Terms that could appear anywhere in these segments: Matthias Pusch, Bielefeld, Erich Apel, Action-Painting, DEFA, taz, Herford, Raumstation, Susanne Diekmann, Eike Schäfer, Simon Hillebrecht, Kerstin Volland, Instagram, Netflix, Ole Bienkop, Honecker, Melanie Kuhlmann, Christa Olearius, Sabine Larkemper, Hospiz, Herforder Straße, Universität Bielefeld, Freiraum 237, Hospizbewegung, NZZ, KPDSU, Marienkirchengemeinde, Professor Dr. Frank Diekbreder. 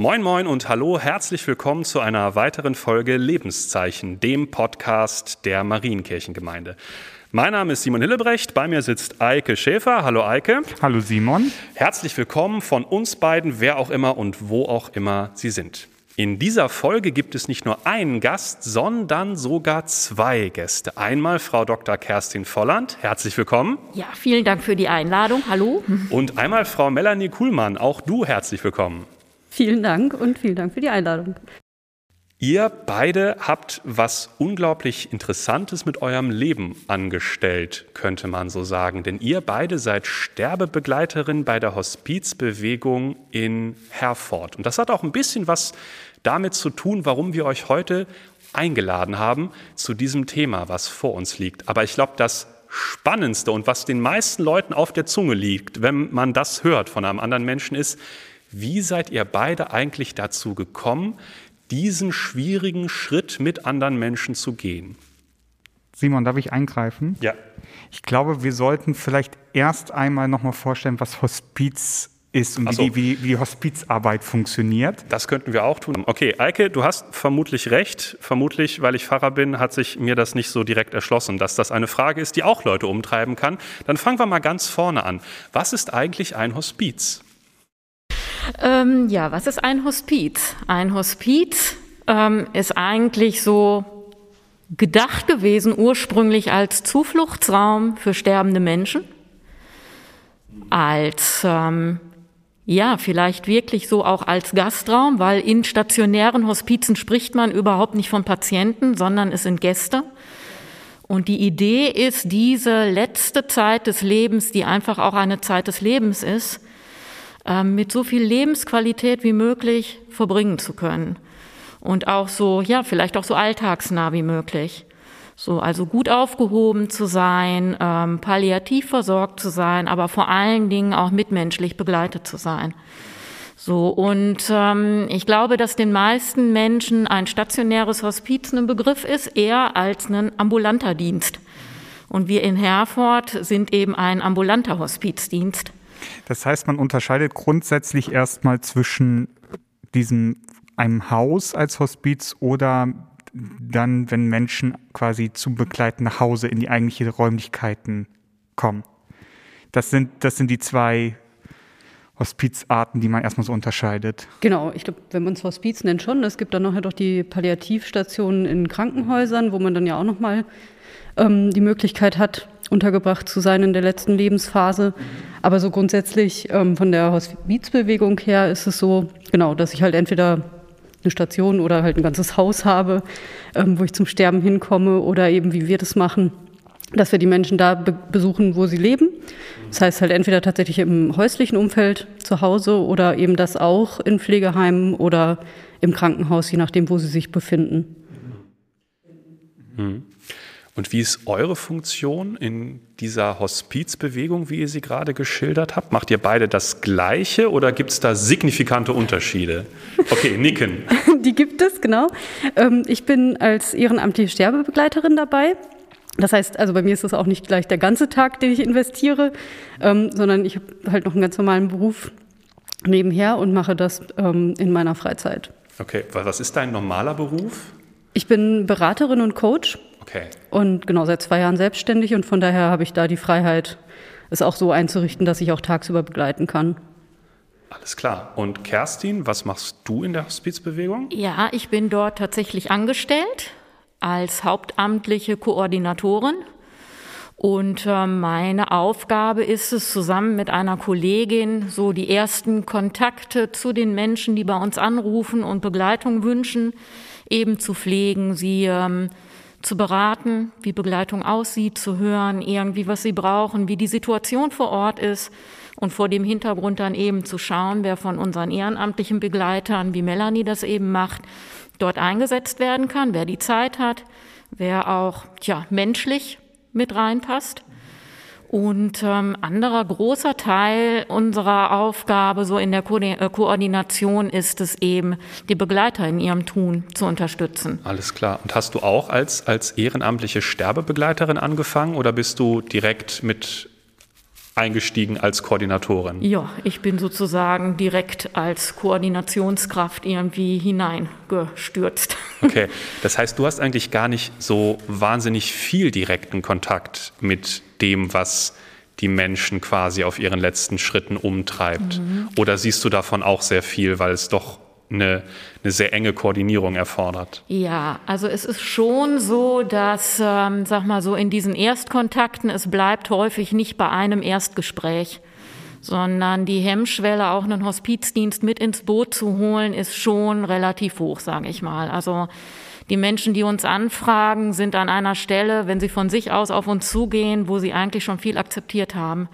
Moin moin und hallo, herzlich willkommen zu einer weiteren Folge Lebenszeichen, dem Podcast der Marienkirchengemeinde. Mein Name ist Simon Hillebrecht, bei mir sitzt Eike Schäfer. Hallo Eike. Hallo Simon. Herzlich willkommen von uns beiden, wer auch immer und wo auch immer Sie sind. In dieser Folge gibt es nicht nur einen Gast, sondern sogar zwei Gäste. Einmal Frau Dr. Kerstin Volland, herzlich willkommen. Ja, vielen Dank für die Einladung, hallo. Und einmal Frau Melanie Kuhlmann, auch du herzlich willkommen. Vielen Dank und vielen Dank für die Einladung. Ihr beide habt was unglaublich Interessantes mit eurem Leben angestellt, könnte man so sagen. Denn ihr beide seid Sterbebegleiterin bei der Hospizbewegung in Herford. Und das hat auch ein bisschen was damit zu tun, warum wir euch heute eingeladen haben zu diesem Thema, was vor uns liegt. Aber ich glaube, das Spannendste und was den meisten Leuten auf der Zunge liegt, wenn man das hört von einem anderen Menschen, ist: Wie seid ihr beide eigentlich dazu gekommen, diesen schwierigen Schritt mit anderen Menschen zu gehen? Simon, darf ich eingreifen? Ja. Ich glaube, wir sollten vielleicht erst einmal nochmal vorstellen, was Hospiz ist und wie die Hospizarbeit funktioniert. Das könnten wir auch tun. Okay, Eike, du hast vermutlich recht. Vermutlich, weil ich Pfarrer bin, hat sich mir das nicht so direkt erschlossen, dass das eine Frage ist, die auch Leute umtreiben kann. Dann fangen wir mal ganz vorne an. Was ist eigentlich ein Hospiz? Was ist ein Hospiz? Ein Hospiz ist eigentlich so gedacht gewesen, ursprünglich als Zufluchtsraum für sterbende Menschen, als vielleicht wirklich so auch als Gastraum, weil in stationären Hospizen spricht man überhaupt nicht von Patienten, sondern es sind Gäste. Und die Idee ist, diese letzte Zeit des Lebens, die einfach auch eine Zeit des Lebens ist, mit so viel Lebensqualität wie möglich verbringen zu können. Und auch so, vielleicht auch so alltagsnah wie möglich. Also gut aufgehoben zu sein, palliativ versorgt zu sein, aber vor allen Dingen auch mitmenschlich begleitet zu sein. Ich glaube, dass den meisten Menschen ein stationäres Hospiz ein Begriff ist, eher als ein ambulanter Dienst. Und wir in Herford sind eben ein ambulanter Hospizdienst. Das heißt, man unterscheidet grundsätzlich erstmal zwischen einem Haus als Hospiz oder dann, wenn Menschen quasi zu begleiten nach Hause in die eigentlichen Räumlichkeiten kommen. Das sind die zwei Hospizarten, die man erstmal so unterscheidet. Genau, ich glaube, wenn man es Hospiz nennt schon. Es gibt dann nachher doch die Palliativstationen in Krankenhäusern, wo man dann ja auch nochmal die Möglichkeit hat, untergebracht zu sein in der letzten Lebensphase. Aber so grundsätzlich von der Hospizbewegung her ist es so, genau, dass ich halt entweder eine Station oder halt ein ganzes Haus habe, wo ich zum Sterben hinkomme oder eben, wie wir das machen, dass wir die Menschen da besuchen, wo sie leben. Das heißt halt entweder tatsächlich im häuslichen Umfeld zu Hause oder eben das auch in Pflegeheimen oder im Krankenhaus, je nachdem, wo sie sich befinden. Mhm. Und wie ist eure Funktion in dieser Hospizbewegung, wie ihr sie gerade geschildert habt? Macht ihr beide das Gleiche oder gibt es da signifikante Unterschiede? Okay, nicken. Die gibt es, genau. Ich bin als ehrenamtliche Sterbebegleiterin dabei. Das heißt, also bei mir ist das auch nicht gleich der ganze Tag, den ich investiere, sondern ich habe halt noch einen ganz normalen Beruf nebenher und mache das in meiner Freizeit. Okay, was ist dein normaler Beruf? Ich bin Beraterin und Coach. Okay. Und genau, seit 2 Jahren selbstständig und von daher habe ich da die Freiheit, es auch so einzurichten, dass ich auch tagsüber begleiten kann. Alles klar. Und Kerstin, was machst du in der Hospizbewegung? Ja, ich bin dort tatsächlich angestellt als hauptamtliche Koordinatorin und meine Aufgabe ist es, zusammen mit einer Kollegin so die ersten Kontakte zu den Menschen, die bei uns anrufen und Begleitung wünschen, eben zu pflegen, sie zu beraten, wie Begleitung aussieht, zu hören, irgendwie was sie brauchen, wie die Situation vor Ort ist und vor dem Hintergrund dann eben zu schauen, wer von unseren ehrenamtlichen Begleitern, wie Melanie das eben macht, dort eingesetzt werden kann, wer die Zeit hat, wer auch menschlich mit reinpasst. Und anderer großer Teil unserer Aufgabe so in der Koordination ist es eben, die Begleiter in ihrem Tun zu unterstützen. Alles klar. Und hast du auch als ehrenamtliche Sterbebegleiterin angefangen oder bist du direkt mit eingestiegen als Koordinatorin. Ja, ich bin sozusagen direkt als Koordinationskraft irgendwie hineingestürzt. Okay, das heißt, du hast eigentlich gar nicht so wahnsinnig viel direkten Kontakt mit dem, was die Menschen quasi auf ihren letzten Schritten umtreibt. Mhm. Oder siehst du davon auch sehr viel, weil es doch eine sehr enge Koordinierung erfordert? Ja, also es ist schon so, dass, sag mal so, in diesen Erstkontakten, es bleibt häufig nicht bei einem Erstgespräch, sondern die Hemmschwelle, auch einen Hospizdienst mit ins Boot zu holen, ist schon relativ hoch, sage ich mal. Also die Menschen, die uns anfragen, sind an einer Stelle, wenn sie von sich aus auf uns zugehen, wo sie eigentlich schon viel akzeptiert haben,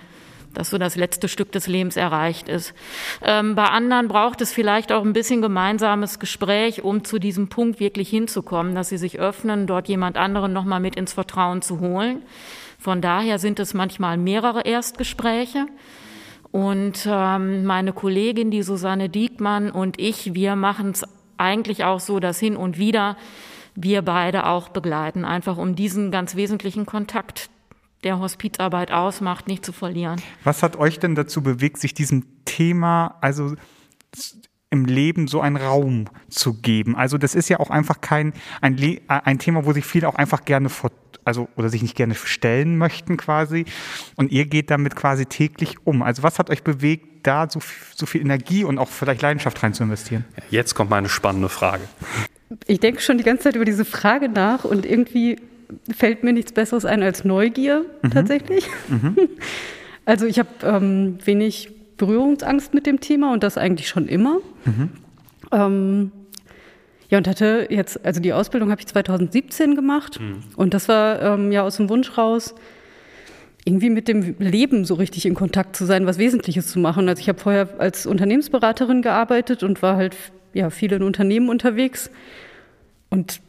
dass so das letzte Stück des Lebens erreicht ist. Bei anderen braucht es vielleicht auch ein bisschen gemeinsames Gespräch, um zu diesem Punkt wirklich hinzukommen, dass sie sich öffnen, dort jemand anderen nochmal mit ins Vertrauen zu holen. Von daher sind es manchmal mehrere Erstgespräche. Und meine Kollegin, die Susanne Diekmann, und ich, wir machen es eigentlich auch so, dass hin und wieder wir beide auch begleiten, einfach um diesen ganz wesentlichen Kontakt zu der Hospizarbeit ausmacht, nicht zu verlieren. Was hat euch denn dazu bewegt, sich diesem Thema, also im Leben so einen Raum zu geben? Also das ist ja auch einfach ein Thema, wo sich viele auch einfach gerne oder sich nicht gerne stellen möchten quasi. Und ihr geht damit quasi täglich um. Also was hat euch bewegt, da so viel Energie und auch vielleicht Leidenschaft rein zu investieren? Jetzt kommt meine spannende Frage. Ich denke schon die ganze Zeit über diese Frage nach und irgendwie fällt mir nichts Besseres ein als Neugier, tatsächlich. Mhm. Also ich habe wenig Berührungsangst mit dem Thema und das eigentlich schon immer. Mhm. Ja, und hatte jetzt, also die Ausbildung habe ich 2017 gemacht. Mhm. Und das war ja aus dem Wunsch raus, irgendwie mit dem Leben so richtig in Kontakt zu sein, was Wesentliches zu machen. Also ich habe vorher als Unternehmensberaterin gearbeitet und war halt ja viel in Unternehmen unterwegs. Und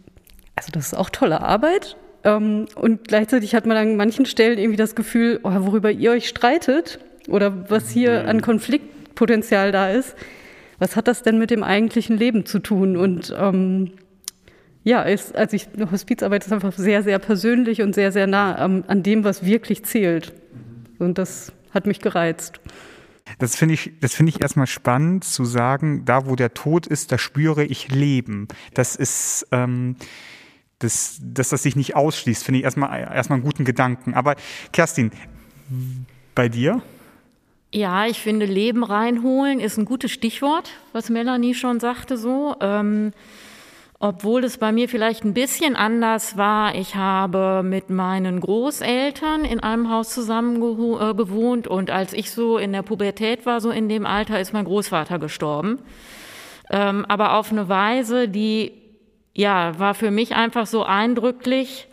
also das ist auch tolle Arbeit. Und gleichzeitig hat man an manchen Stellen irgendwie das Gefühl, oh, worüber ihr euch streitet oder was hier an Konfliktpotenzial da ist, was hat das denn mit dem eigentlichen Leben zu tun? Und Hospizarbeit ist einfach sehr, sehr persönlich und sehr, sehr nah an dem, was wirklich zählt. Und das hat mich gereizt. Das finde ich erstmal spannend zu sagen, da wo der Tod ist, da spüre ich Leben. Das ist, dass das sich nicht ausschließt, finde ich erstmal einen guten Gedanken. Aber Kerstin, bei dir? Ja, ich finde, Leben reinholen ist ein gutes Stichwort, was Melanie schon sagte so. Obwohl es bei mir vielleicht ein bisschen anders war. Ich habe mit meinen Großeltern in einem Haus zusammen gewohnt und als ich so in der Pubertät war, so in dem Alter, ist mein Großvater gestorben. Aber auf eine Weise, die ja war für mich einfach so eindrücklich.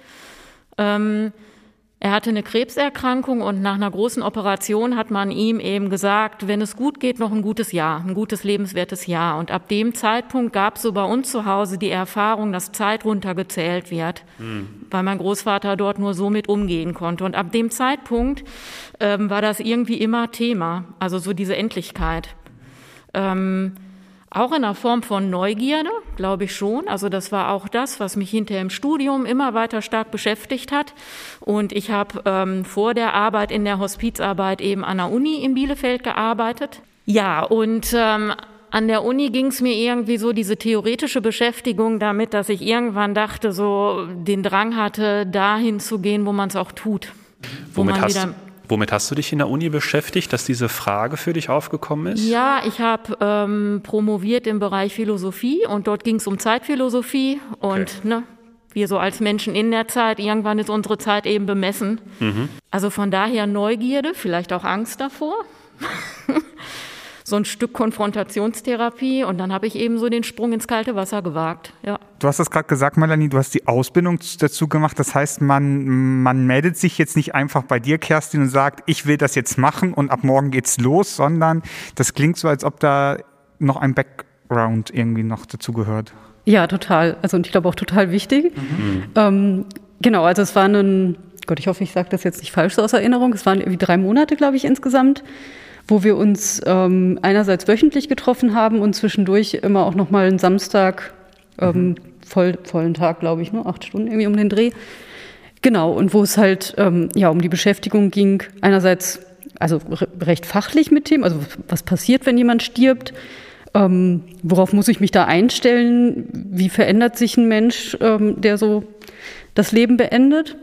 Er hatte eine Krebserkrankung und nach einer großen Operation hat man ihm eben gesagt, wenn es gut geht, noch ein gutes Jahr, ein gutes lebenswertes Jahr. Und ab dem Zeitpunkt gab es so bei uns zu Hause die Erfahrung, dass Zeit runtergezählt wird, weil mein Großvater dort nur so mit umgehen konnte. Und ab dem Zeitpunkt war das irgendwie immer Thema, also so diese Endlichkeit. Auch in einer Form von Neugierde, glaube ich schon. Also das war auch das, was mich hinterher im Studium immer weiter stark beschäftigt hat. Und ich habe vor der Arbeit in der Hospizarbeit eben an der Uni in Bielefeld gearbeitet. Ja, und an der Uni ging es mir irgendwie so diese theoretische Beschäftigung damit, dass ich irgendwann dachte, so den Drang hatte, dahin zu gehen, wo man es auch tut. Womit hast du dich in der Uni beschäftigt, dass diese Frage für dich aufgekommen ist? Ja, ich habe promoviert im Bereich Philosophie und dort ging es um Zeitphilosophie. Und wir so als Menschen in der Zeit, irgendwann ist unsere Zeit eben bemessen. Mhm. Also von daher Neugierde, vielleicht auch Angst davor. So ein Stück Konfrontationstherapie und dann habe ich eben so den Sprung ins kalte Wasser gewagt. Ja. Du hast das gerade gesagt, Melanie, du hast die Ausbildung dazu gemacht. Das heißt, man meldet sich jetzt nicht einfach bei dir, Kerstin, und sagt, ich will das jetzt machen und ab morgen geht's los, sondern das klingt so, als ob da noch ein Background irgendwie noch dazu gehört. Ja, total. Also und ich glaube auch total wichtig. Mhm. Genau, also es war ich hoffe, ich sage das jetzt nicht falsch so aus Erinnerung, es waren irgendwie 3 Monate, glaube ich, insgesamt, wo wir uns einerseits wöchentlich getroffen haben und zwischendurch immer auch nochmal einen Samstag, vollen Tag, glaube ich, nur 8 Stunden irgendwie um den Dreh. Genau, und wo es halt um die Beschäftigung ging, einerseits also recht fachlich mit Themen, also was passiert, wenn jemand stirbt, worauf muss ich mich da einstellen, wie verändert sich ein Mensch, der so das Leben beendet.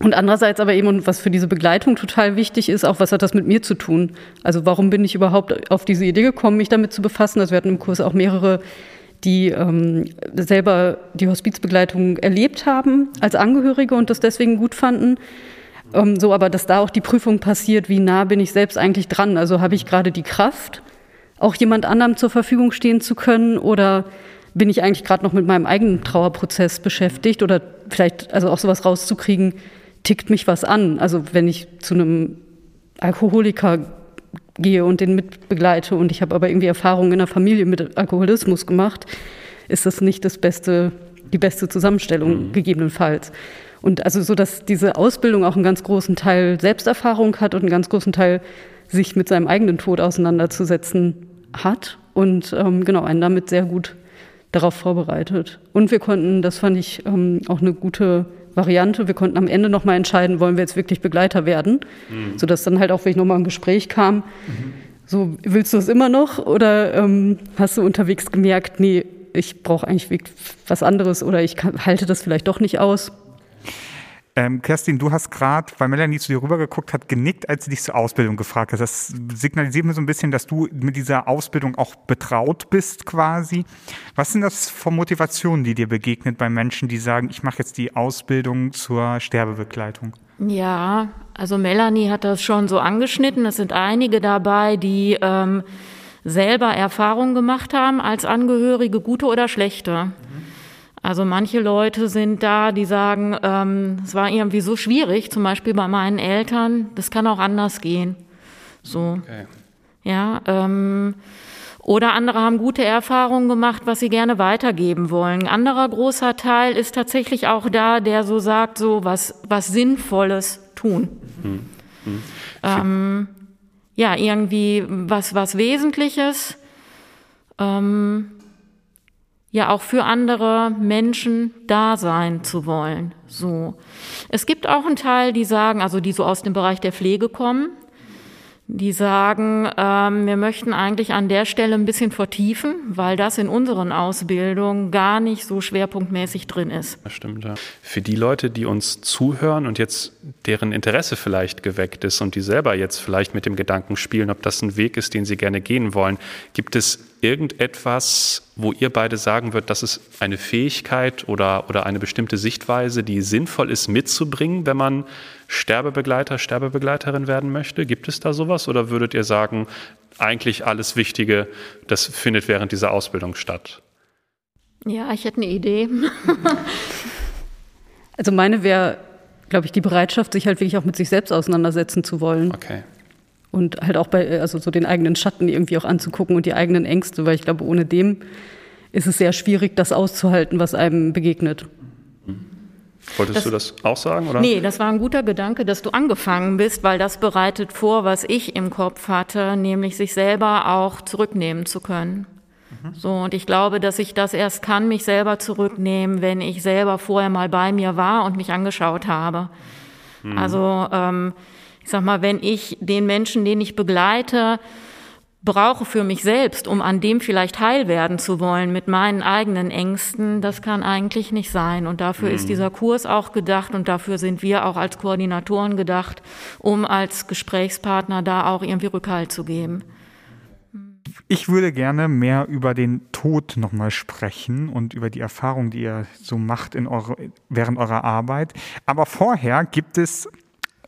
Und andererseits aber eben, und was für diese Begleitung total wichtig ist, auch was hat das mit mir zu tun? Also warum bin ich überhaupt auf diese Idee gekommen, mich damit zu befassen? Also wir hatten im Kurs auch mehrere, die selber die Hospizbegleitung erlebt haben als Angehörige und das deswegen gut fanden. So aber, dass da auch die Prüfung passiert, wie nah bin ich selbst eigentlich dran? Also habe ich gerade die Kraft, auch jemand anderem zur Verfügung stehen zu können, oder bin ich eigentlich gerade noch mit meinem eigenen Trauerprozess beschäftigt? Oder vielleicht also auch sowas rauszukriegen, tickt mich was an? Also wenn ich zu einem Alkoholiker gehe und den mitbegleite und ich habe aber irgendwie Erfahrungen in der Familie mit Alkoholismus gemacht, ist das nicht das Beste, die beste Zusammenstellung gegebenenfalls. Und also so, dass diese Ausbildung auch einen ganz großen Teil Selbsterfahrung hat und einen ganz großen Teil sich mit seinem eigenen Tod auseinanderzusetzen hat und genau, einen damit sehr gut darauf vorbereitet. Und wir konnten, das fand ich auch eine gute Variante. Wir konnten am Ende nochmal entscheiden, wollen wir jetzt wirklich Begleiter werden? Mhm. Sodass dann halt auch, wenn ich nochmal ein Gespräch kam, so, willst du es immer noch? Oder hast du unterwegs gemerkt, nee, ich brauche eigentlich was anderes oder ich halte das vielleicht doch nicht aus? Kerstin, du hast gerade, weil Melanie zu dir rübergeguckt hat, genickt, als sie dich zur Ausbildung gefragt hat. Das signalisiert mir so ein bisschen, dass du mit dieser Ausbildung auch betraut bist quasi. Was sind das für Motivationen, die dir begegnet bei Menschen, die sagen, ich mache jetzt die Ausbildung zur Sterbebegleitung? Ja, also Melanie hat das schon so angeschnitten. Es sind einige dabei, die selber Erfahrungen gemacht haben als Angehörige, gute oder schlechte. Also manche Leute sind da, die sagen, es war irgendwie so schwierig, zum Beispiel bei meinen Eltern, das kann auch anders gehen. So. Okay. Ja, oder andere haben gute Erfahrungen gemacht, was sie gerne weitergeben wollen. Ein anderer großer Teil ist tatsächlich auch da, der so sagt, so was Sinnvolles tun. Ja, irgendwie was Wesentliches. Ja, auch für andere Menschen da sein zu wollen. So. Es gibt auch einen Teil, die sagen, also die so aus dem Bereich der Pflege kommen, die sagen, wir möchten eigentlich an der Stelle ein bisschen vertiefen, weil das in unseren Ausbildungen gar nicht so schwerpunktmäßig drin ist. Das stimmt, ja. Für die Leute, die uns zuhören und jetzt deren Interesse vielleicht geweckt ist und die selber jetzt vielleicht mit dem Gedanken spielen, ob das ein Weg ist, den sie gerne gehen wollen, gibt es irgendetwas, wo ihr beide sagen würdet, das ist eine Fähigkeit oder eine bestimmte Sichtweise, die sinnvoll ist mitzubringen, wenn man Sterbebegleiter, Sterbebegleiterin werden möchte? Gibt es da sowas? Oder würdet ihr sagen, eigentlich alles Wichtige, das findet während dieser Ausbildung statt? Ja, ich hätte eine Idee. Also meine wäre, glaube ich, die Bereitschaft, sich halt wirklich auch mit sich selbst auseinandersetzen zu wollen. Okay. Und halt auch also so den eigenen Schatten irgendwie auch anzugucken und die eigenen Ängste, weil ich glaube, ohne dem ist es sehr schwierig, das auszuhalten, was einem begegnet. Wolltest du das auch sagen, oder? Nee, das war ein guter Gedanke, dass du angefangen bist, weil das bereitet vor, was ich im Kopf hatte, nämlich sich selber auch zurücknehmen zu können. So, und ich glaube, dass ich das erst kann, mich selber zurücknehmen, wenn ich selber vorher mal bei mir war und mich angeschaut habe. Also, ich sag mal, wenn ich den Menschen, den ich begleite, brauche für mich selbst, um an dem vielleicht heil werden zu wollen mit meinen eigenen Ängsten, das kann eigentlich nicht sein. Und dafür ist dieser Kurs auch gedacht und dafür sind wir auch als Koordinatoren gedacht, um als Gesprächspartner da auch irgendwie Rückhalt zu geben. Ich würde gerne mehr über den Tod nochmal sprechen und über die Erfahrung, die ihr so macht während eurer Arbeit. Aber vorher gibt es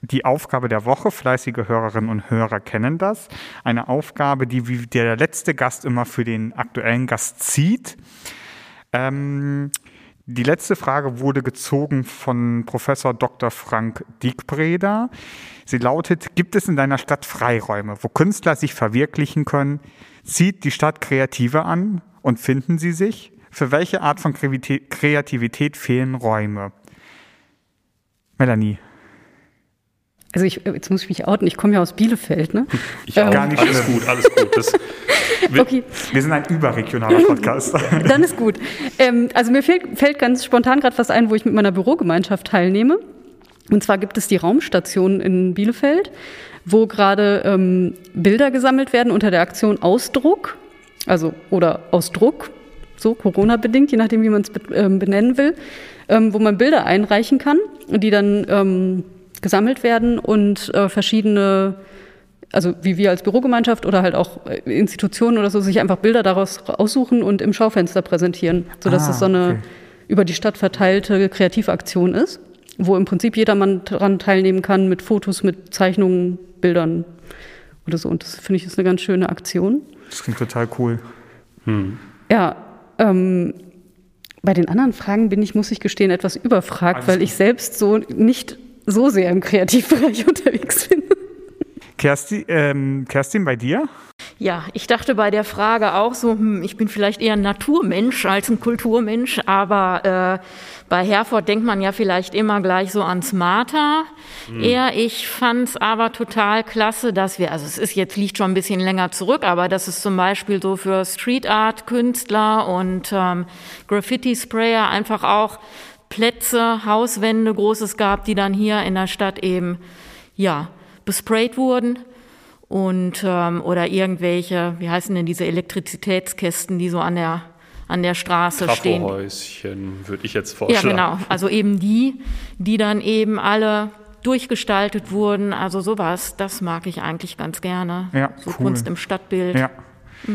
die Aufgabe der Woche, fleißige Hörerinnen und Hörer kennen das. Eine Aufgabe, die wie der letzte Gast immer für den aktuellen Gast zieht. Die letzte Frage wurde gezogen von Professor Dr. Frank Diekbreder. Sie lautet, gibt es in deiner Stadt Freiräume, wo Künstler sich verwirklichen können? Zieht die Stadt Kreative an und finden sie sich? Für welche Art von Kreativität fehlen Räume? Melanie. Also jetzt muss ich mich outen, ich komme ja aus Bielefeld, ne? Ich auch. Gar nicht alles schlimm. Gut, alles gut. Okay. Wir sind ein überregionaler Podcast. Dann ist gut. Also mir fällt ganz spontan gerade was ein, wo ich mit meiner Bürogemeinschaft teilnehme. Und zwar gibt es die Raumstation in Bielefeld, wo gerade Bilder gesammelt werden unter der Aktion Ausdruck, also oder Ausdruck, so Corona-bedingt, je nachdem, wie man es benennen will, wo man Bilder einreichen kann, die dann gesammelt werden und verschiedene, also wie wir als Bürogemeinschaft oder halt auch Institutionen oder so, sich einfach Bilder daraus aussuchen und im Schaufenster präsentieren, sodass es so eine über die Stadt verteilte Kreativaktion ist, wo im Prinzip jedermann daran teilnehmen kann mit Fotos, mit Zeichnungen, Bildern oder so. Und das finde ich ist eine ganz schöne Aktion. Das klingt total cool. Ja, bei den anderen Fragen muss ich gestehen, etwas überfragt, weil ich selbst so nicht so sehr im Kreativbereich unterwegs bin. Kerstin, bei dir? Ja, ich dachte bei der Frage auch so, ich bin vielleicht eher ein Naturmensch als ein Kulturmensch, aber bei Herford denkt man ja vielleicht immer gleich so ans Martha. Eher, ich fand es aber total klasse, dass wir, also es ist jetzt, liegt schon ein bisschen länger zurück, aber dass es zum Beispiel so für Street Art Künstler und Graffiti-Sprayer einfach auch Plätze, Hauswände, Großes gab, die dann hier in der Stadt eben, ja, besprayt wurden und oder irgendwelche, wie heißen denn diese Elektrizitätskästen, die so an der Straße stehen. Trafohäuschen würde ich jetzt vorschlagen. Ja, genau. Also eben die dann eben alle durchgestaltet wurden. Also sowas, das mag ich eigentlich ganz gerne. Ja, so cool. Kunst im Stadtbild. Ja.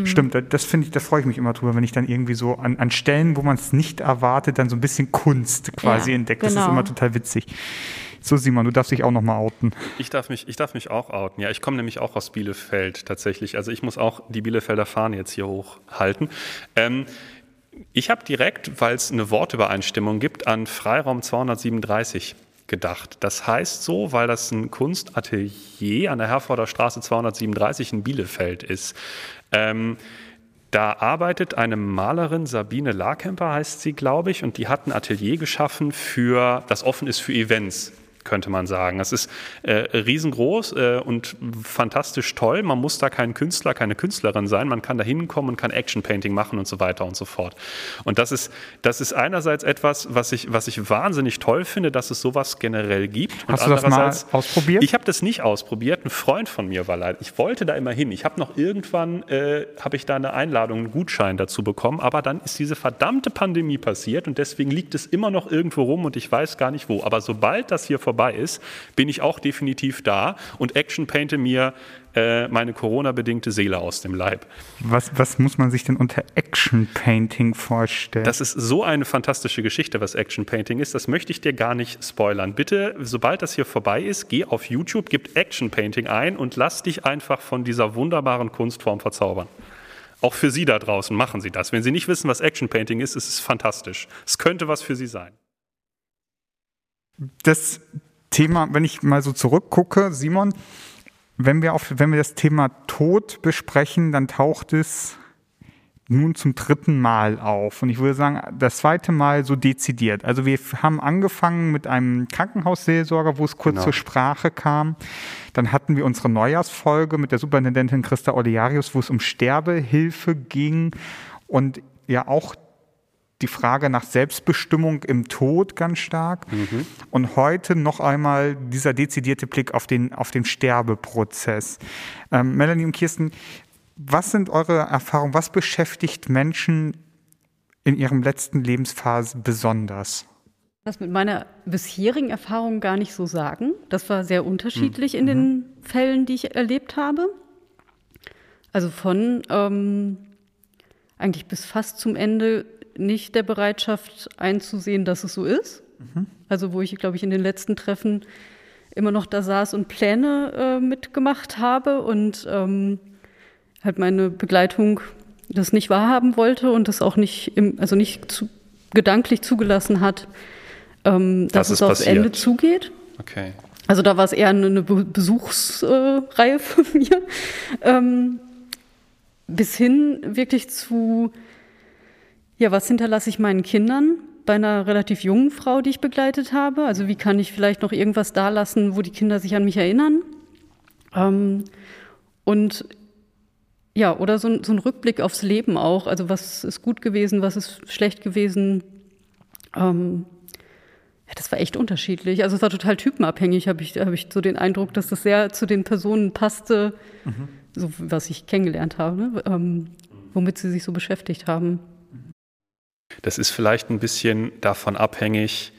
Stimmt, das freue ich mich immer drüber, wenn ich dann irgendwie so an Stellen, wo man es nicht erwartet, dann so ein bisschen Kunst quasi entdeckt. Genau. Das ist immer total witzig. So, Simon, du darfst dich auch nochmal outen. Ich darf mich auch outen. Ja, ich komme nämlich auch aus Bielefeld tatsächlich. Also ich muss auch die Bielefelder Fahne jetzt hier hochhalten. Ich habe direkt, weil es eine Wortübereinstimmung gibt, an Freiraum 237 gedacht. Das heißt so, weil das ein Kunstatelier an der Herforder Straße 237 in Bielefeld ist. Da arbeitet eine Malerin, Sabine Larkemper heißt sie, glaube ich, und die hat ein Atelier geschaffen, das offen ist für Events, könnte man sagen. Das ist riesengroß und fantastisch toll. Man muss da kein Künstler, keine Künstlerin sein. Man kann da hinkommen und kann Action-Painting machen und so weiter und so fort. Und das ist einerseits etwas, was ich wahnsinnig toll finde, dass es sowas generell gibt. Und hast du das mal ausprobiert? Ich habe das nicht ausprobiert. Ein Freund von mir war leider. Ich wollte da immer hin. Ich habe noch irgendwann, da eine Einladung, einen Gutschein dazu bekommen. Aber dann ist diese verdammte Pandemie passiert und deswegen liegt es immer noch irgendwo rum und ich weiß gar nicht wo. Aber sobald das hier vorbei ist, bin ich auch definitiv da und Action painte mir meine Corona-bedingte Seele aus dem Leib. Was muss man sich denn unter Action-Painting vorstellen? Das ist so eine fantastische Geschichte, was Action-Painting ist. Das möchte ich dir gar nicht spoilern. Bitte, sobald das hier vorbei ist, geh auf YouTube, gib Action-Painting ein und lass dich einfach von dieser wunderbaren Kunstform verzaubern. Auch für Sie da draußen, machen Sie das. Wenn Sie nicht wissen, was Action-Painting ist es fantastisch. Es könnte was für Sie sein. Das Thema, wenn ich mal so zurückgucke, Simon, wenn wir das Thema Tod besprechen, dann taucht es nun zum dritten Mal auf. Und ich würde sagen, das zweite Mal so dezidiert. Also wir haben angefangen mit einem Krankenhausseelsorger, wo es kurz zur Sprache kam. Dann hatten wir unsere Neujahrsfolge mit der Superintendentin Christa Olearius, wo es um Sterbehilfe ging und ja auch die Frage nach Selbstbestimmung im Tod ganz stark. Und heute noch einmal dieser dezidierte Blick auf den Sterbeprozess. Melanie und Kerstin, was sind eure Erfahrungen? Was beschäftigt Menschen in ihrem letzten Lebensphase besonders? Das mit meiner bisherigen Erfahrung gar nicht so sagen. Das war sehr unterschiedlich in den Fällen, die ich erlebt habe. Also von eigentlich bis fast zum Ende nicht der Bereitschaft einzusehen, dass es so ist. Also wo ich, glaube ich, in den letzten Treffen immer noch da saß und Pläne mitgemacht habe und halt meine Begleitung das nicht wahrhaben wollte und das auch nicht, gedanklich zugelassen hat, dass es aufs Ende zugeht. Okay. Also da war es eher eine Besuchsreihe von mir. Bis hin wirklich zu was hinterlasse ich meinen Kindern bei einer relativ jungen Frau, die ich begleitet habe? Also wie kann ich vielleicht noch irgendwas dalassen, wo die Kinder sich an mich erinnern? Oder so ein Rückblick aufs Leben auch. Also was ist gut gewesen, was ist schlecht gewesen? Das war echt unterschiedlich. Also es war total typenabhängig, hab ich so den Eindruck, dass das sehr zu den Personen passte, so was ich kennengelernt habe, ne? Womit sie sich so beschäftigt haben. Das ist vielleicht ein bisschen davon abhängig,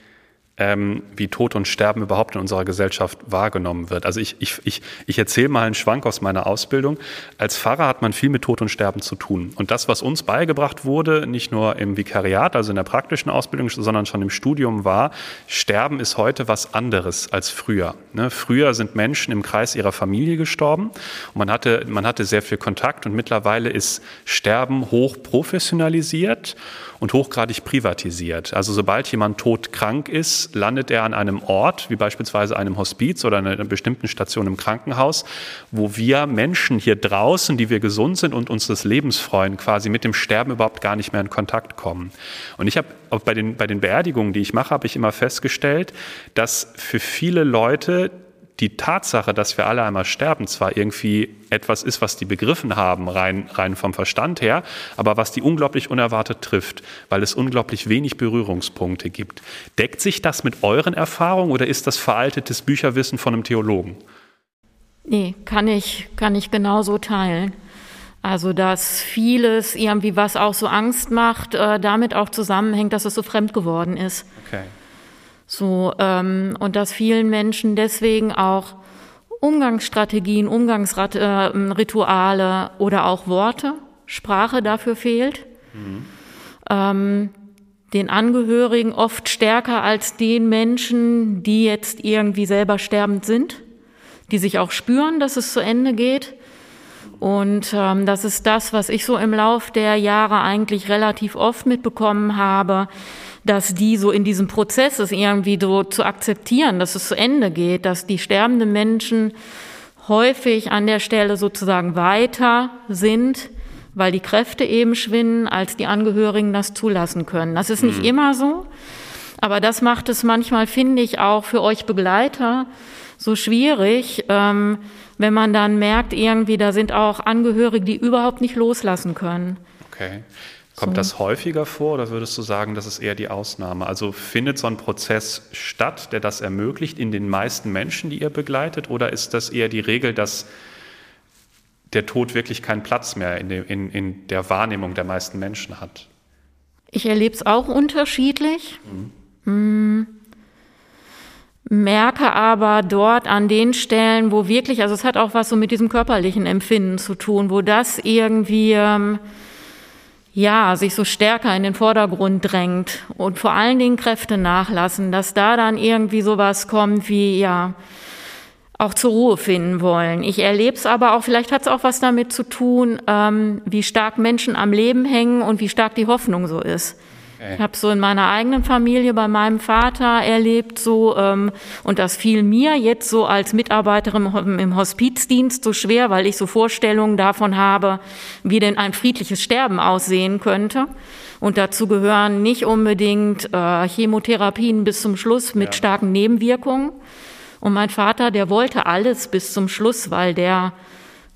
wie Tod und Sterben überhaupt in unserer Gesellschaft wahrgenommen wird. Also ich erzähle mal einen Schwank aus meiner Ausbildung. Als Pfarrer hat man viel mit Tod und Sterben zu tun. Und das, was uns beigebracht wurde, nicht nur im Vikariat, also in der praktischen Ausbildung, sondern schon im Studium war, Sterben ist heute was anderes als früher. Ne? Früher sind Menschen im Kreis ihrer Familie gestorben. Und man hatte sehr viel Kontakt. Und mittlerweile ist Sterben hoch professionalisiert und hochgradig privatisiert. Also sobald jemand todkrank ist, landet er an einem Ort, wie beispielsweise einem Hospiz oder einer bestimmten Station im Krankenhaus, wo wir Menschen hier draußen, die wir gesund sind und uns des Lebens freuen, quasi mit dem Sterben überhaupt gar nicht mehr in Kontakt kommen. Und ich habe auch bei den Beerdigungen, die ich mache, habe ich immer festgestellt, dass für viele Leute die Tatsache, dass wir alle einmal sterben, zwar irgendwie etwas ist, was die begriffen haben, rein vom Verstand her, aber was die unglaublich unerwartet trifft, weil es unglaublich wenig Berührungspunkte gibt. Deckt sich das mit euren Erfahrungen oder ist das veraltetes Bücherwissen von einem Theologen? Nee, kann ich genauso teilen. Also dass vieles irgendwie, was auch so Angst macht, damit auch zusammenhängt, dass es so fremd geworden ist. Okay. So, und dass vielen Menschen deswegen auch Umgangsstrategien, Umgangsrituale oder auch Worte, Sprache dafür fehlt, den Angehörigen oft stärker als den Menschen, die jetzt irgendwie selber sterbend sind, die sich auch spüren, dass es zu Ende geht. Und das ist das, was ich so im Lauf der Jahre eigentlich relativ oft mitbekommen habe, dass die so in diesem Prozess ist, irgendwie so zu akzeptieren, dass es zu Ende geht, dass die sterbenden Menschen häufig an der Stelle sozusagen weiter sind, weil die Kräfte eben schwinden, als die Angehörigen das zulassen können. Das ist nicht immer so, aber das macht es manchmal, finde ich, auch für euch Begleiter so schwierig, wenn man dann merkt, irgendwie, da sind auch Angehörige, die überhaupt nicht loslassen können. Okay. Kommt das häufiger vor oder würdest du sagen, das ist eher die Ausnahme? Also findet so ein Prozess statt, der das ermöglicht in den meisten Menschen, die ihr begleitet? Oder ist das eher die Regel, dass der Tod wirklich keinen Platz mehr in der Wahrnehmung der meisten Menschen hat? Ich erlebe es auch unterschiedlich. Merke aber dort an den Stellen, wo wirklich, also es hat auch was so mit diesem körperlichen Empfinden zu tun, wo das irgendwie sich so stärker in den Vordergrund drängt und vor allen Dingen Kräfte nachlassen, dass da dann irgendwie sowas kommt wie, auch zur Ruhe finden wollen. Ich erlebe es aber auch, vielleicht hat es auch was damit zu tun, wie stark Menschen am Leben hängen und wie stark die Hoffnung so ist. Okay. Ich habe so in meiner eigenen Familie bei meinem Vater erlebt, so und das fiel mir jetzt so als Mitarbeiterin im Hospizdienst so schwer, weil ich so Vorstellungen davon habe, wie denn ein friedliches Sterben aussehen könnte. Und dazu gehören nicht unbedingt Chemotherapien bis zum Schluss mit starken Nebenwirkungen. Und mein Vater, der wollte alles bis zum Schluss, weil der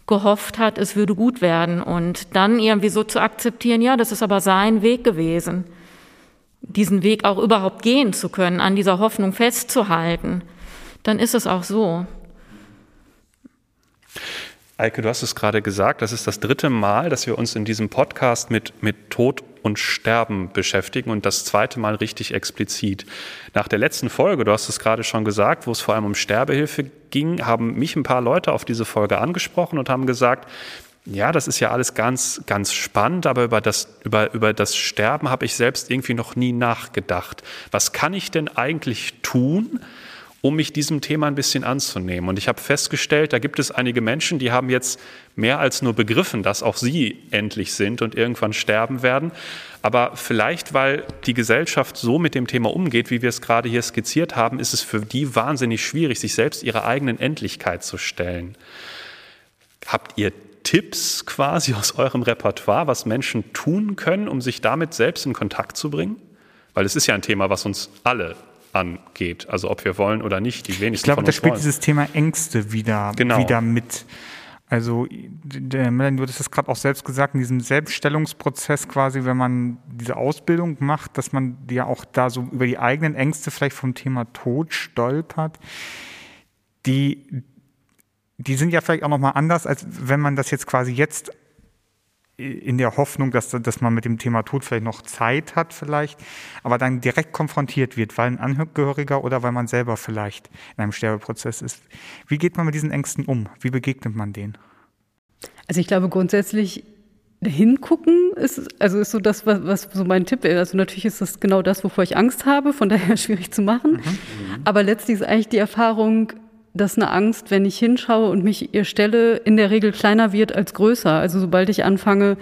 gehofft hat, es würde gut werden. Und dann irgendwie so zu akzeptieren, das ist aber sein Weg gewesen, diesen Weg auch überhaupt gehen zu können, an dieser Hoffnung festzuhalten, dann ist es auch so. Eike, du hast es gerade gesagt, das ist das 3. Mal, dass wir uns in diesem Podcast mit Tod und Sterben beschäftigen und das 2. Mal richtig explizit. Nach der letzten Folge, du hast es gerade schon gesagt, wo es vor allem um Sterbehilfe ging, haben mich ein paar Leute auf diese Folge angesprochen und haben gesagt, ja, das ist ja alles ganz, ganz spannend, aber über das Sterben habe ich selbst irgendwie noch nie nachgedacht. Was kann ich denn eigentlich tun, um mich diesem Thema ein bisschen anzunehmen? Und ich habe festgestellt, da gibt es einige Menschen, die haben jetzt mehr als nur begriffen, dass auch sie endlich sind und irgendwann sterben werden. Aber vielleicht, weil die Gesellschaft so mit dem Thema umgeht, wie wir es gerade hier skizziert haben, ist es für die wahnsinnig schwierig, sich selbst ihrer eigenen Endlichkeit zu stellen. Habt ihr Tipps quasi aus eurem Repertoire, was Menschen tun können, um sich damit selbst in Kontakt zu bringen? Weil es ist ja ein Thema, was uns alle angeht, also ob wir wollen oder nicht, die wenigsten von uns wollen. Ich glaube, da spielt dieses Thema Ängste wieder mit. Also Melanie, du hattest das gerade auch selbst gesagt, in diesem Selbststellungsprozess quasi, wenn man diese Ausbildung macht, dass man ja auch da so über die eigenen Ängste vielleicht vom Thema Tod stolpert, die sind ja vielleicht auch nochmal anders, als wenn man das jetzt quasi jetzt in der Hoffnung, dass man mit dem Thema Tod vielleicht noch Zeit hat vielleicht, aber dann direkt konfrontiert wird, weil ein Angehöriger oder weil man selber vielleicht in einem Sterbeprozess ist. Wie geht man mit diesen Ängsten um? Wie begegnet man denen? Also ich glaube grundsätzlich hingucken ist so das, was so mein Tipp ist. Also natürlich ist das genau das, wovor ich Angst habe, von daher schwierig zu machen. Mhm. Aber letztlich ist eigentlich die Erfahrung, dass eine Angst, wenn ich hinschaue und mich ihr stelle, in der Regel kleiner wird als größer. Also sobald ich anfange,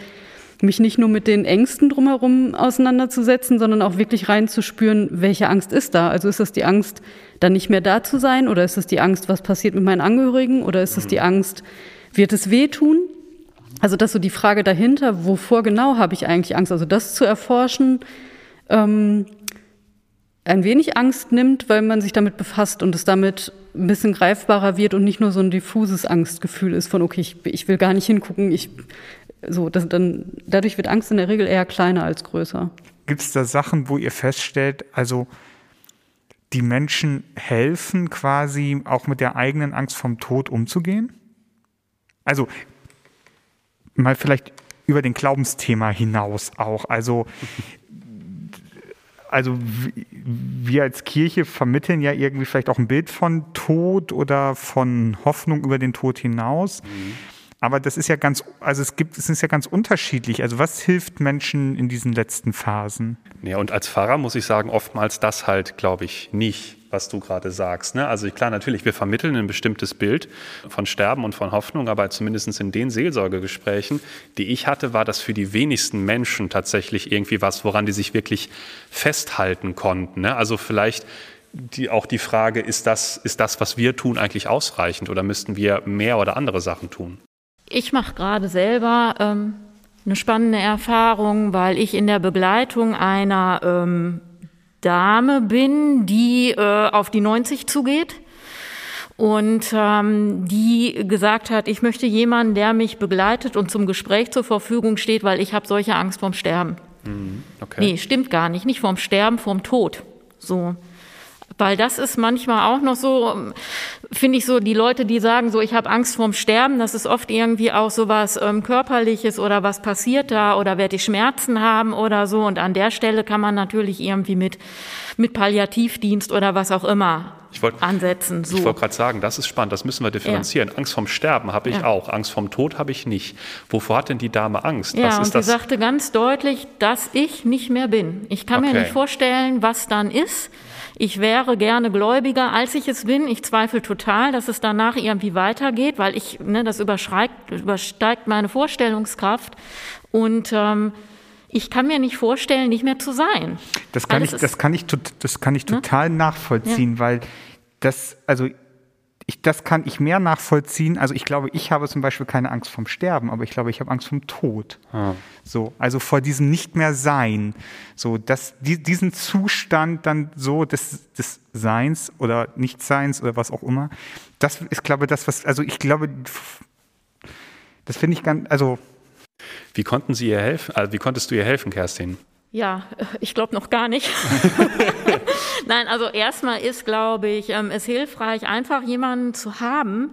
mich nicht nur mit den Ängsten drumherum auseinanderzusetzen, sondern auch wirklich reinzuspüren, welche Angst ist da? Also ist das die Angst, dann nicht mehr da zu sein? Oder ist das die Angst, was passiert mit meinen Angehörigen? Oder ist das die Angst, wird es wehtun? Also das ist so die Frage dahinter, wovor genau habe ich eigentlich Angst? Also das zu erforschen, ein wenig Angst nimmt, weil man sich damit befasst und es damit ein bisschen greifbarer wird und nicht nur so ein diffuses Angstgefühl ist von, okay, ich will gar nicht hingucken. Dadurch wird Angst in der Regel eher kleiner als größer. Gibt es da Sachen, wo ihr feststellt, also die Menschen helfen quasi auch mit der eigenen Angst vom Tod umzugehen? Also mal vielleicht über den Glaubensthema hinaus auch. Also wir als Kirche vermitteln ja irgendwie vielleicht auch ein Bild von Tod oder von Hoffnung über den Tod hinaus. Aber das ist ja es ist ja ganz unterschiedlich. Also was hilft Menschen in diesen letzten Phasen? Ja, und als Pfarrer muss ich sagen, oftmals das halt, glaube ich, nicht, was du gerade sagst. Ne? Also klar, natürlich, wir vermitteln ein bestimmtes Bild von Sterben und von Hoffnung, aber zumindest in den Seelsorgegesprächen, die ich hatte, war das für die wenigsten Menschen tatsächlich irgendwie was, woran die sich wirklich festhalten konnten. Ne? Also vielleicht auch die Frage, ist das, was wir tun, eigentlich ausreichend oder müssten wir mehr oder andere Sachen tun? Ich mache gerade selber eine spannende Erfahrung, weil ich in der Begleitung einer Dame bin, die auf die 90 zugeht und die gesagt hat, ich möchte jemanden, der mich begleitet und zum Gespräch zur Verfügung steht, weil ich habe solche Angst vorm Sterben. Okay. Nee, stimmt gar nicht. Nicht vorm Sterben, vorm Tod. So. Weil das ist manchmal auch noch so, finde ich so, die Leute, die sagen so, ich habe Angst vorm Sterben, das ist oft irgendwie auch so was Körperliches oder was passiert da oder werde ich Schmerzen haben oder so. Und an der Stelle kann man natürlich irgendwie mit Palliativdienst oder was auch immer ansetzen. So. Ich wollte gerade sagen, das ist spannend, das müssen wir differenzieren. Ja. Angst vorm Sterben habe ich auch, Angst vorm Tod habe ich nicht. Wovor hat denn die Dame Angst? Ja, und sie sagte ganz deutlich, dass ich nicht mehr bin. Ich kann mir nicht vorstellen, was dann ist. Ich wäre gerne gläubiger, als ich es bin. Ich zweifle total, dass es danach irgendwie weitergeht, weil das übersteigt meine Vorstellungskraft. Und ich kann mir nicht vorstellen, nicht mehr zu sein. Das kann ich total nachvollziehen, weil das kann ich mehr nachvollziehen. Also ich glaube, ich habe zum Beispiel keine Angst vorm Sterben, aber ich glaube, ich habe Angst vorm Tod. So, also vor diesem Nicht-mehr-Sein. So, dass diesen Zustand dann so des Seins oder Nichtseins oder was auch immer, das ist, glaube ich, das finde ich ganz, also. Wie konnten Sie ihr helfen? Also, wie konntest du ihr helfen, Kerstin? Ja, ich glaube noch gar nicht. Nein, also erstmal ist, glaube ich, es hilfreich, einfach jemanden zu haben,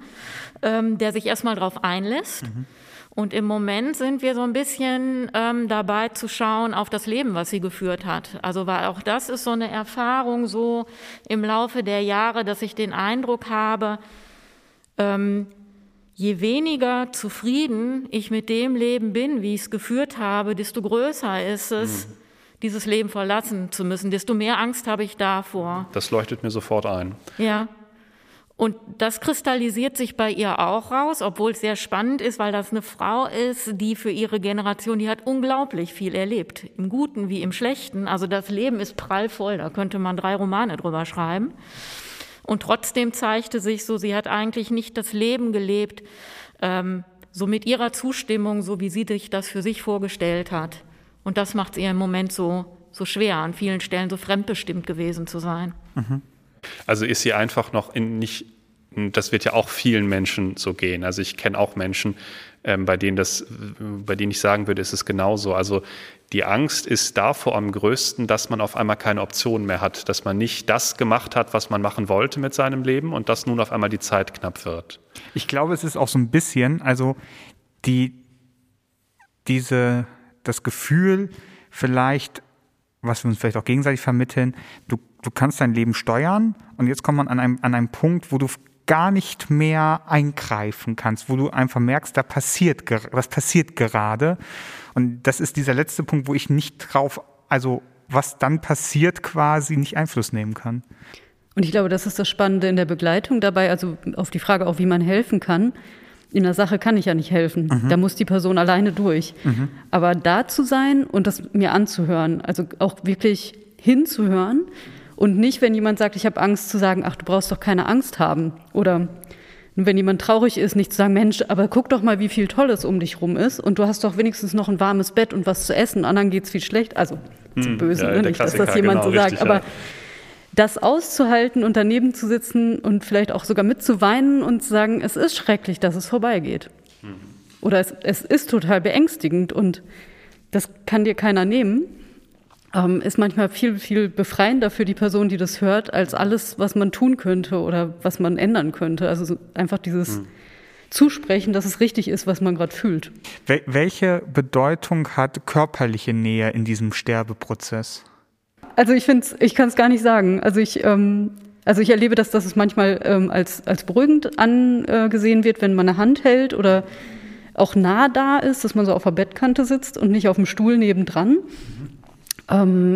der sich erstmal drauf einlässt. Mhm. Und im Moment sind wir so ein bisschen dabei zu schauen auf das Leben, was sie geführt hat. Also weil auch das ist so eine Erfahrung so im Laufe der Jahre, dass ich den Eindruck habe, je weniger zufrieden ich mit dem Leben bin, wie ich es geführt habe, desto größer ist es, dieses Leben verlassen zu müssen, desto mehr Angst habe ich davor. Das leuchtet mir sofort ein. Ja, und das kristallisiert sich bei ihr auch raus, obwohl es sehr spannend ist, weil das eine Frau ist, die für ihre Generation, die hat unglaublich viel erlebt, im Guten wie im Schlechten. Also das Leben ist prallvoll, da könnte man 3 Romane drüber schreiben. Und trotzdem zeigte sich so, sie hat eigentlich nicht das Leben gelebt, so mit ihrer Zustimmung, so wie sie sich das für sich vorgestellt hat. Und das macht es ihr im Moment so schwer, an vielen Stellen so fremdbestimmt gewesen zu sein. Also ist sie einfach noch nicht Das wird ja auch vielen Menschen so gehen. Also ich kenne auch Menschen, bei denen ich sagen würde, ist es genauso. Also die Angst ist davor am größten, dass man auf einmal keine Optionen mehr hat, dass man nicht das gemacht hat, was man machen wollte mit seinem Leben und dass nun auf einmal die Zeit knapp wird. Ich glaube, es ist auch so ein bisschen, also das Gefühl vielleicht, was wir uns vielleicht auch gegenseitig vermitteln, du kannst dein Leben steuern und jetzt kommt man an einem Punkt, wo du gar nicht mehr eingreifen kannst, wo du einfach merkst, was passiert gerade. Und das ist dieser letzte Punkt, wo ich nicht drauf, also was dann passiert quasi, nicht Einfluss nehmen kann. Und ich glaube, das ist das Spannende in der Begleitung dabei, also auf die Frage auch, wie man helfen kann. In der Sache kann ich ja nicht helfen, da muss die Person alleine durch. Mhm. Aber da zu sein und das mir anzuhören, also auch wirklich hinzuhören und nicht, wenn jemand sagt, ich habe Angst, zu sagen, ach, du brauchst doch keine Angst haben. Oder wenn jemand traurig ist, nicht zu sagen, Mensch, aber guck doch mal, wie viel Tolles um dich rum ist und du hast doch wenigstens noch ein warmes Bett und was zu essen, anderen geht's viel schlecht. Also zum Bösen, ja, nicht, dass das jemand genau, so sagt, richtig, aber... Ja. Das auszuhalten und daneben zu sitzen und vielleicht auch sogar mitzuweinen und zu sagen, es ist schrecklich, dass es vorbeigeht. Oder es ist total beängstigend und das kann dir keiner nehmen, ist manchmal viel, viel befreiender für die Person, die das hört, als alles, was man tun könnte oder was man ändern könnte. Also einfach dieses Zusprechen, dass es richtig ist, was man gerade fühlt. Welche Bedeutung hat körperliche Nähe in diesem Sterbeprozess? Also ich kann es gar nicht sagen. Also ich erlebe das, dass es manchmal als beruhigend angesehen wird, wenn man eine Hand hält oder auch nah da ist, dass man so auf der Bettkante sitzt und nicht auf dem Stuhl nebendran.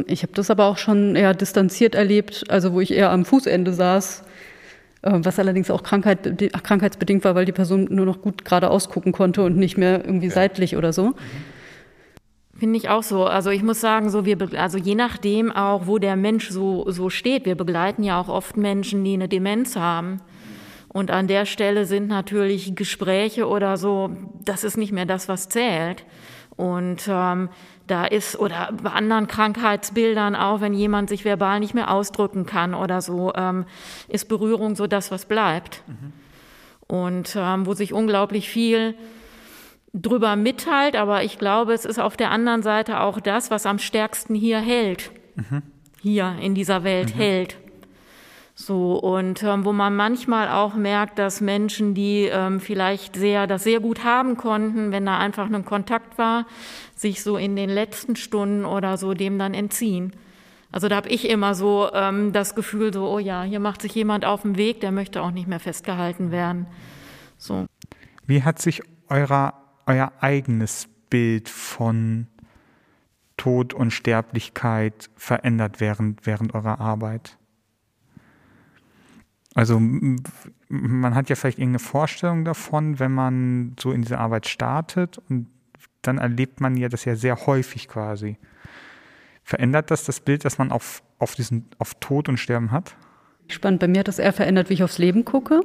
Ich habe das aber auch schon eher distanziert erlebt, also wo ich eher am Fußende saß, was allerdings auch krankheitsbedingt war, weil die Person nur noch gut geradeaus gucken konnte und nicht mehr irgendwie seitlich oder so. Finde ich auch so. Also ich muss sagen, je nachdem auch, wo der Mensch so steht. Wir begleiten ja auch oft Menschen, die eine Demenz haben. Und an der Stelle sind natürlich Gespräche oder so, das ist nicht mehr das, was zählt. Und oder bei anderen Krankheitsbildern auch, wenn jemand sich verbal nicht mehr ausdrücken kann oder so, ist Berührung so das, was bleibt. Und wo sich unglaublich viel drüber mitteilt, aber ich glaube, es ist auf der anderen Seite auch das, was am stärksten hier hält, hier in dieser Welt hält. So, und wo man manchmal auch merkt, dass Menschen, die vielleicht sehr gut haben konnten, wenn da einfach ein Kontakt war, sich so in den letzten Stunden oder so dem dann entziehen. Also da habe ich immer so das Gefühl, so, oh ja, hier macht sich jemand auf den Weg, der möchte auch nicht mehr festgehalten werden. So. Wie hat sich euer eigenes Bild von Tod und Sterblichkeit verändert während eurer Arbeit? Also man hat ja vielleicht irgendeine Vorstellung davon, wenn man so in diese Arbeit startet und dann erlebt man ja das ja sehr häufig quasi. Verändert das Bild, das man auf Tod und Sterben hat? Spannend, bei mir hat das eher verändert, wie ich aufs Leben gucke.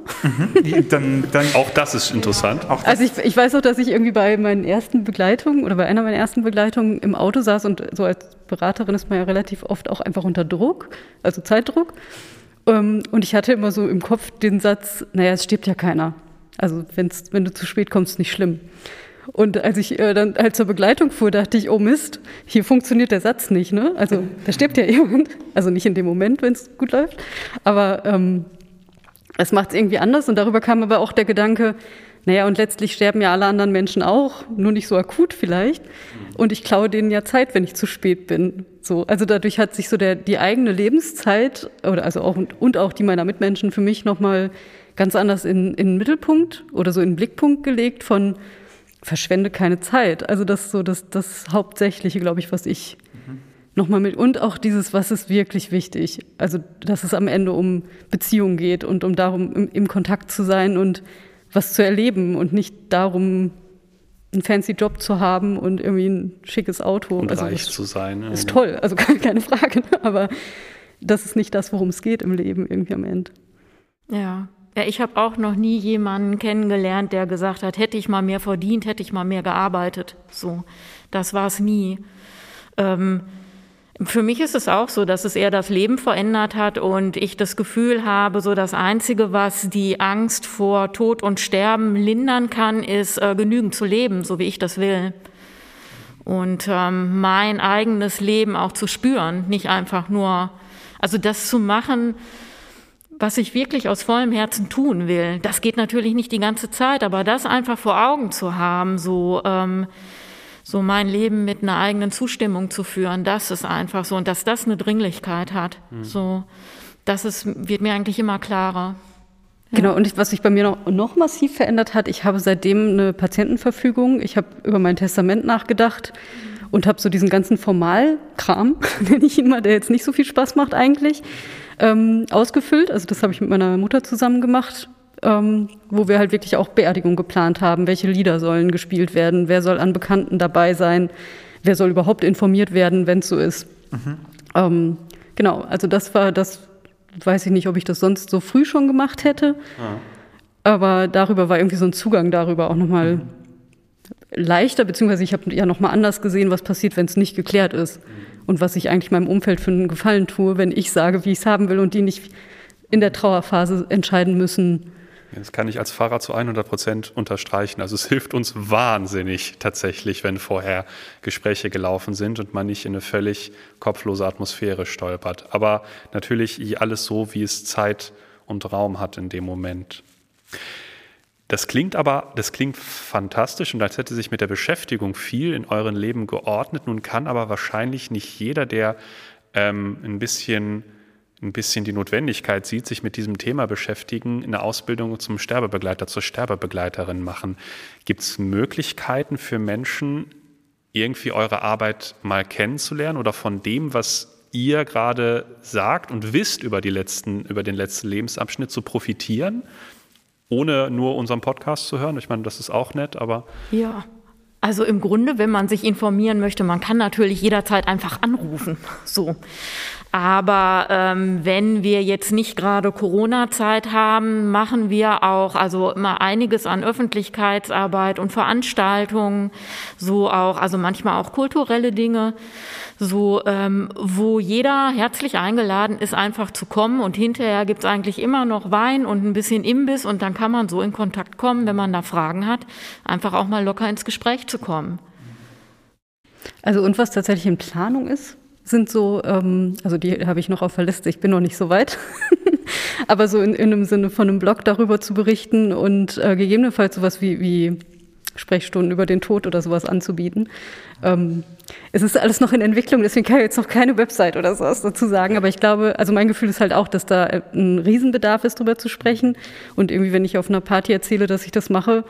Dann auch das ist interessant. Ja. Also ich weiß auch, dass ich irgendwie bei einer meiner ersten Begleitungen im Auto saß und so als Beraterin ist man ja relativ oft auch einfach unter Druck, also Zeitdruck. Und ich hatte immer so im Kopf den Satz, naja, es stirbt ja keiner. Also wenn du zu spät kommst, nicht schlimm. Und als ich dann halt zur Begleitung fuhr, dachte ich, oh Mist, hier funktioniert der Satz nicht, ne? Also da stirbt ja jemand, also nicht in dem Moment, wenn es gut läuft, aber es macht es irgendwie anders und darüber kam aber auch der Gedanke, naja und letztlich sterben ja alle anderen Menschen auch, nur nicht so akut vielleicht und ich klaue denen ja Zeit, wenn ich zu spät bin. So, also dadurch hat sich so die eigene Lebenszeit oder also auch und auch die meiner Mitmenschen für mich nochmal ganz anders in den Mittelpunkt oder so in den Blickpunkt gelegt von verschwende keine Zeit. Also das ist so das Hauptsächliche, glaube ich, was ich nochmal mit... Und auch dieses, was ist wirklich wichtig. Also dass es am Ende um Beziehungen geht und um darum, im Kontakt zu sein und was zu erleben und nicht darum, einen fancy Job zu haben und irgendwie ein schickes Auto. Und also reich zu sein. Ist toll, also keine Frage. Aber das ist nicht das, worum es geht im Leben irgendwie am Ende. Ja. Ja, ich habe auch noch nie jemanden kennengelernt, der gesagt hat, hätte ich mal mehr verdient, hätte ich mal mehr gearbeitet. So, das war es nie. Für mich ist es auch so, dass es eher das Leben verändert hat und ich das Gefühl habe, so das Einzige, was die Angst vor Tod und Sterben lindern kann, ist genügend zu leben, so wie ich das will. Und mein eigenes Leben auch zu spüren, nicht einfach nur, also das zu machen, was ich wirklich aus vollem Herzen tun will. Das geht natürlich nicht die ganze Zeit, aber das einfach vor Augen zu haben, so mein Leben mit einer eigenen Zustimmung zu führen, das ist einfach so. Und dass das eine Dringlichkeit hat, so, das ist, wird mir eigentlich immer klarer. Genau, und was sich bei mir noch massiv verändert hat, ich habe seitdem eine Patientenverfügung, ich habe über mein Testament nachgedacht und habe so diesen ganzen Formalkram, nenne ich ihn mal, der jetzt nicht so viel Spaß macht eigentlich, ausgefüllt. Also das habe ich mit meiner Mutter zusammen gemacht, wo wir halt wirklich auch Beerdigung geplant haben, welche Lieder sollen gespielt werden, wer soll an Bekannten dabei sein, wer soll überhaupt informiert werden, wenn es so ist. Mhm. Genau, also das war das. Weiß ich nicht, ob ich das sonst so früh schon gemacht hätte. Ah. Aber darüber war irgendwie so ein Zugang darüber auch nochmal leichter, beziehungsweise ich habe ja nochmal anders gesehen, was passiert, wenn es nicht geklärt ist. Und was ich eigentlich meinem Umfeld für einen Gefallen tue, wenn ich sage, wie ich es haben will und die nicht in der Trauerphase entscheiden müssen. Das kann ich als Pfarrer zu 100% unterstreichen. Also es hilft uns wahnsinnig tatsächlich, wenn vorher Gespräche gelaufen sind und man nicht in eine völlig kopflose Atmosphäre stolpert. Aber natürlich alles so, wie es Zeit und Raum hat in dem Moment. Das klingt fantastisch und als hätte sich mit der Beschäftigung viel in euren Leben geordnet. Nun kann aber wahrscheinlich nicht jeder, der ein bisschen die Notwendigkeit sieht, sich mit diesem Thema beschäftigen, eine Ausbildung zum Sterbebegleiter, zur Sterbebegleiterin machen. Gibt es Möglichkeiten für Menschen, irgendwie eure Arbeit mal kennenzulernen oder von dem, was ihr gerade sagt und wisst über den letzten Lebensabschnitt zu profitieren, ohne nur unseren Podcast zu hören? Ich meine, das ist auch nett, aber... Ja. Also im Grunde, wenn man sich informieren möchte, man kann natürlich jederzeit einfach anrufen. So. Aber wenn wir jetzt nicht gerade Corona-Zeit haben, machen wir auch also immer einiges an Öffentlichkeitsarbeit und Veranstaltungen, so auch, also manchmal auch kulturelle Dinge, so wo jeder herzlich eingeladen ist, einfach zu kommen. Und hinterher gibt's eigentlich immer noch Wein und ein bisschen Imbiss und dann kann man so in Kontakt kommen, wenn man da Fragen hat, einfach auch mal locker ins Gespräch zu kommen. Also und was tatsächlich in Planung ist, sind so, also die habe ich noch auf der Liste, ich bin noch nicht so weit, aber so in einem Sinne von einem Blog darüber zu berichten und gegebenenfalls sowas wie Sprechstunden über den Tod oder sowas anzubieten. Es ist alles noch in Entwicklung, deswegen kann ich jetzt noch keine Website oder sowas dazu sagen, aber ich glaube, also mein Gefühl ist halt auch, dass da ein Riesenbedarf ist, darüber zu sprechen und irgendwie, wenn ich auf einer Party erzähle, dass ich das mache,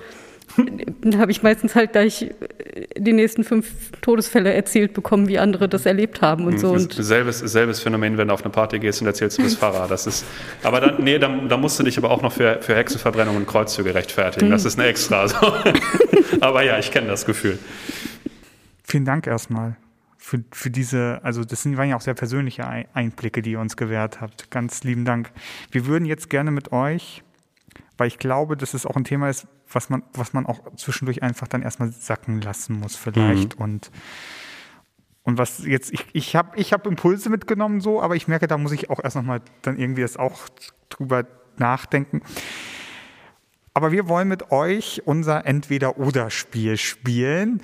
dann habe ich meistens halt gleich die nächsten 5 Todesfälle erzählt bekommen, wie andere das erlebt haben und so. Und selbes Phänomen, wenn du auf eine Party gehst und erzählst, du bist Pfarrer. Das ist, aber dann, nee, da musst du dich aber auch noch für Hexenverbrennung und Kreuzzüge rechtfertigen. Das ist eine extra. Also. Aber ja, ich kenne das Gefühl. Vielen Dank erstmal für diese, also das waren ja auch sehr persönliche Einblicke, die ihr uns gewährt habt. Ganz lieben Dank. Wir würden jetzt gerne mit euch, weil ich glaube, dass es auch ein Thema ist, was man auch zwischendurch einfach dann erstmal sacken lassen muss vielleicht. Und was jetzt, ich hab Impulse mitgenommen so, aber ich merke, da muss ich auch erst nochmal dann irgendwie das auch drüber nachdenken. Aber wir wollen mit euch unser Entweder-Oder-Spiel spielen.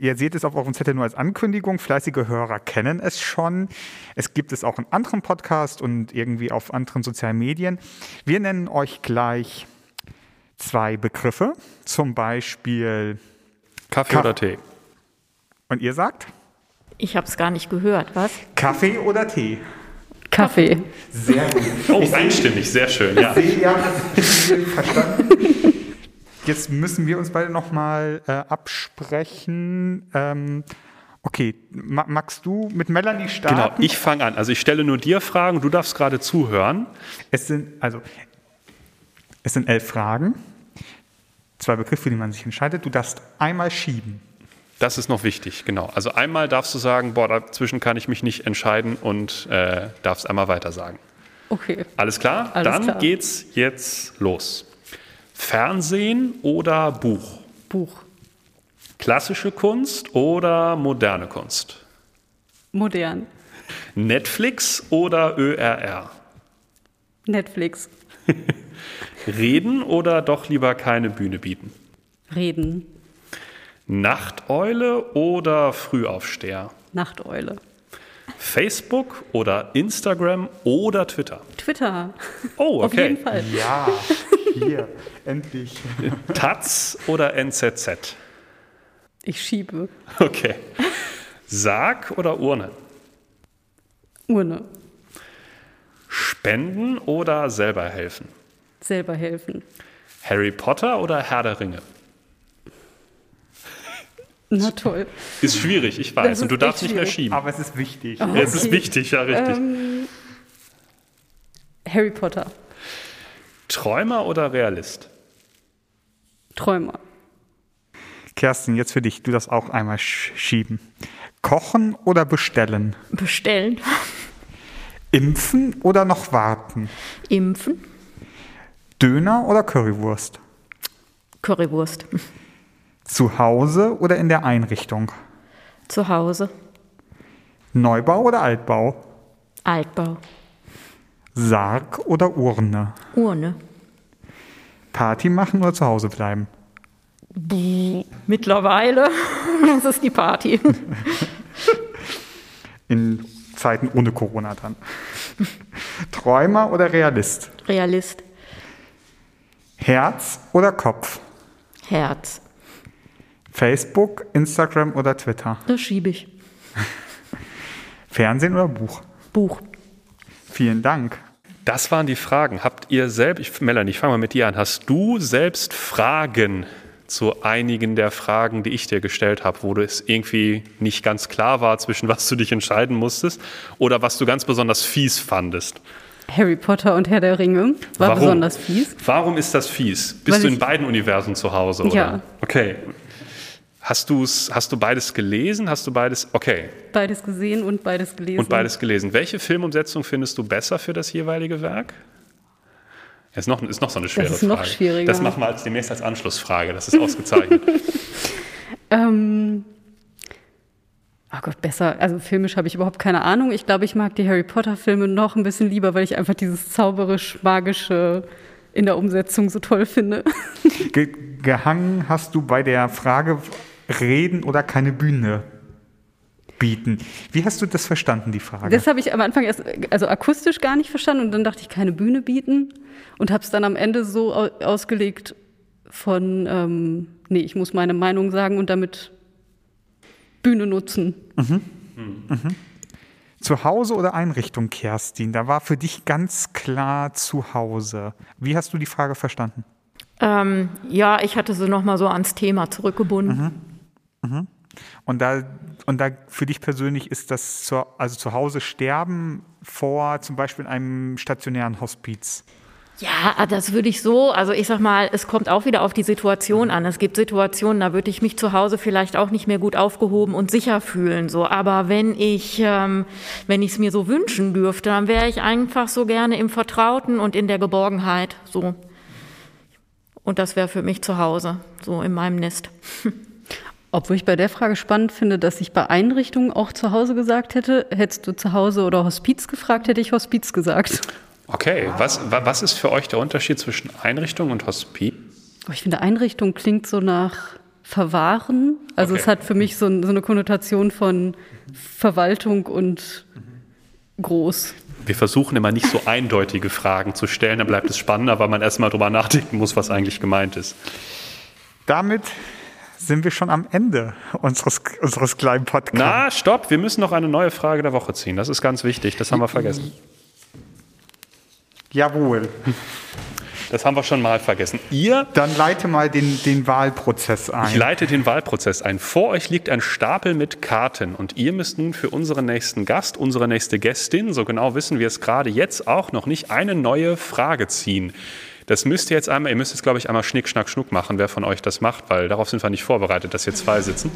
Ihr seht es auf eurem Zettel nur als Ankündigung. Fleißige Hörer kennen es schon. Es gibt es auch in anderen Podcasts und irgendwie auf anderen sozialen Medien. Wir nennen euch gleich 2 Begriffe, zum Beispiel Kaffee oder Tee. Und ihr sagt? Ich habe es gar nicht gehört, was? Kaffee oder Tee? Kaffee. Sehr gut. Oh, einstimmig, sehr schön. Ja. Ja, verstanden. Jetzt müssen wir uns beide nochmal absprechen. Okay, magst du mit Melanie starten? Genau, ich fange an. Also ich stelle nur dir Fragen, du darfst gerade zuhören. Es sind 11 Fragen, 2 Begriffe, die man sich entscheidet. Du darfst einmal schieben. Das ist noch wichtig, genau. Also einmal darfst du sagen, boah, dazwischen kann ich mich nicht entscheiden und darfst einmal weiter sagen. Okay. Alles klar? Dann geht's jetzt los. Fernsehen oder Buch? Buch. Klassische Kunst oder moderne Kunst? Modern. Netflix oder ÖRR? Netflix. Reden oder doch lieber keine Bühne bieten? Reden. Nachteule oder Frühaufsteher? Nachteule. Facebook oder Instagram oder Twitter? Twitter. Oh, okay. Auf jeden Fall. Ja, hier, endlich. Taz oder NZZ? Ich schiebe. Okay. Sarg oder Urne? Urne. Spenden oder selber helfen? Selber helfen. Harry Potter oder Herr der Ringe? Na toll. Ist schwierig, ich weiß. Und du darfst nicht mehr schieben. Aber es ist wichtig. Oh, okay. Es ist wichtig, ja, richtig. Harry Potter. Träumer oder Realist? Träumer. Kerstin, jetzt für dich. Du darfst auch einmal schieben. Kochen oder bestellen? Bestellen. Impfen oder noch warten? Impfen. Döner oder Currywurst? Currywurst. Zu Hause oder in der Einrichtung? Zu Hause. Neubau oder Altbau? Altbau. Sarg oder Urne? Urne. Party machen oder zu Hause bleiben? Mittlerweile. Das ist die Party. In Zeiten ohne Corona dann. Träumer oder Realist? Realist. Herz oder Kopf? Herz. Facebook, Instagram oder Twitter? Das schiebe ich. Fernsehen oder Buch? Buch. Vielen Dank. Das waren die Fragen. Habt ihr selbst, Melanie, ich fange mal mit dir an. Hast du selbst Fragen zu einigen der Fragen, die ich dir gestellt habe, wo du es irgendwie nicht ganz klar war, zwischen was du dich entscheiden musstest oder was du ganz besonders fies fandest? Harry Potter und Herr der Ringe war Warum? Besonders fies. Warum ist das fies? Bist du in beiden Universen zu Hause, oder? Ja. Okay. Hast du beides gelesen? Hast du beides? Okay. Beides gesehen und beides gelesen. Und beides gelesen. Welche Filmumsetzung findest du besser für das jeweilige Werk? Ist noch so eine schwere Frage. Das ist noch schwieriger. Das machen wir demnächst als Anschlussfrage. Das ist ausgezeichnet. Oh Gott, besser. Also filmisch habe ich überhaupt keine Ahnung. Ich glaube, ich mag die Harry Potter-Filme noch ein bisschen lieber, weil ich einfach dieses zauberisch-magische in der Umsetzung so toll finde. Gehangen hast du bei der Frage, reden oder keine Bühne bieten. Wie hast du das verstanden, die Frage? Das habe ich am Anfang erst akustisch gar nicht verstanden und dann dachte ich, keine Bühne bieten und habe es dann am Ende so ausgelegt von, nee, ich muss meine Meinung sagen und damit Bühne nutzen. Mhm. Mhm. Zu Hause oder Einrichtung, Kerstin? Da war für dich ganz klar zu Hause. Wie hast du die Frage verstanden? Ja, ich hatte sie nochmal so ans Thema zurückgebunden. Mhm. Mhm. Und da für dich persönlich ist das zu Hause sterben vor zum Beispiel einem stationären Hospiz? Ja, das würde ich so, also ich sag mal, es kommt auch wieder auf die Situation an. Es gibt Situationen, da würde ich mich zu Hause vielleicht auch nicht mehr gut aufgehoben und sicher fühlen, so. Aber wenn ich es mir so wünschen dürfte, dann wäre ich einfach so gerne im Vertrauten und in der Geborgenheit, so. Und das wäre für mich zu Hause, so in meinem Nest. Obwohl ich bei der Frage spannend finde, dass ich bei Einrichtungen auch zu Hause gesagt hätte. Hättest du zu Hause oder Hospiz gefragt, hätte ich Hospiz gesagt. Okay, was ist für euch der Unterschied zwischen Einrichtung und Hospiz? Ich finde, Einrichtung klingt so nach Verwahren. Also okay. Es hat für mich so eine Konnotation von Verwaltung und groß. Wir versuchen immer nicht so eindeutige Fragen zu stellen, dann bleibt es spannender, weil man erstmal drüber nachdenken muss, was eigentlich gemeint ist. Damit sind wir schon am Ende unseres kleinen Podcasts. Na, stopp, wir müssen noch eine neue Frage der Woche ziehen. Das ist ganz wichtig, das haben wir vergessen. Jawohl. Das haben wir schon mal vergessen. Ihr? Dann leite mal den Wahlprozess ein. Ich leite den Wahlprozess ein. Vor euch liegt ein Stapel mit Karten und ihr müsst nun für unseren nächsten Gast, unsere nächste Gästin, so genau wissen wir es gerade jetzt auch noch nicht, eine neue Frage ziehen. Das müsst ihr jetzt einmal, ihr müsst jetzt glaube ich einmal Schnick, Schnack, Schnuck machen, wer von euch das macht, weil darauf sind wir nicht vorbereitet, dass hier zwei sitzen.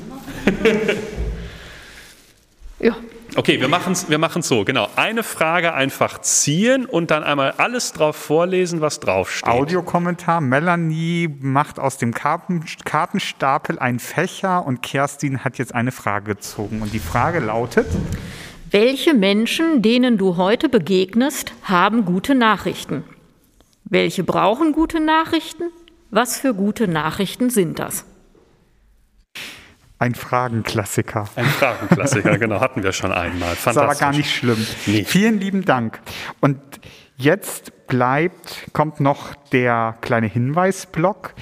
Ja. Okay, wir machen's so, genau. Eine Frage einfach ziehen und dann einmal alles drauf vorlesen, was draufsteht. Audiokommentar, Melanie macht aus dem Kartenstapel einen Fächer und Kerstin hat jetzt eine Frage gezogen. Und die Frage lautet: Welche Menschen, denen du heute begegnest, haben gute Nachrichten? Welche brauchen gute Nachrichten? Was für gute Nachrichten sind das? Ein Fragenklassiker. Ein Fragenklassiker, genau, hatten wir schon einmal. Fantastisch. Das war gar nicht schlimm. Nee. Vielen lieben Dank. Und jetzt kommt noch der kleine Hinweisblock.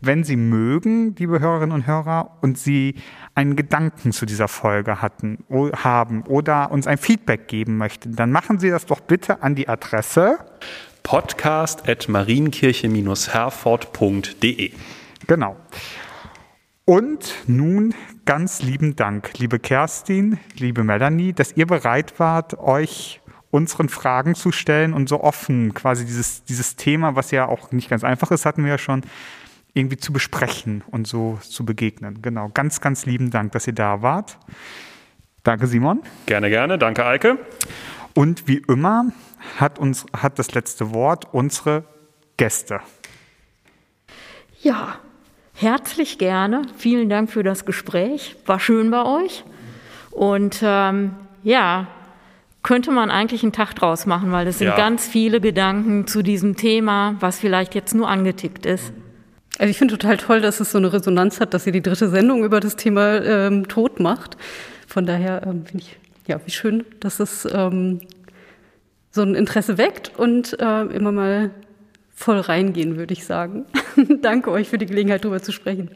Wenn Sie mögen, liebe Hörerinnen und Hörer, und Sie einen Gedanken zu dieser Folge haben oder uns ein Feedback geben möchten, dann machen Sie das doch bitte an die Adresse podcast@marienkirche-herford.de. Genau. Und nun ganz lieben Dank, liebe Kerstin, liebe Melanie, dass ihr bereit wart, euch unseren Fragen zu stellen und so offen quasi dieses Thema, was ja auch nicht ganz einfach ist, hatten wir ja schon, irgendwie zu besprechen und so zu begegnen. Genau, ganz, ganz lieben Dank, dass ihr da wart. Danke, Simon. Gerne, gerne. Danke, Eike. Und wie immer hat das letzte Wort unsere Gäste. Ja, herzlich gerne. Vielen Dank für das Gespräch. War schön bei euch. Und könnte man eigentlich einen Tag draus machen, weil es sind ganz viele Gedanken zu diesem Thema, was vielleicht jetzt nur angetickt ist. Also ich finde total toll, dass es so eine Resonanz hat, dass ihr die dritte Sendung über das Thema Tod macht. Von daher finde ich, ja, wie schön, dass es so ein Interesse weckt und immer mal voll reingehen, würde ich sagen. Danke euch für die Gelegenheit, darüber zu sprechen.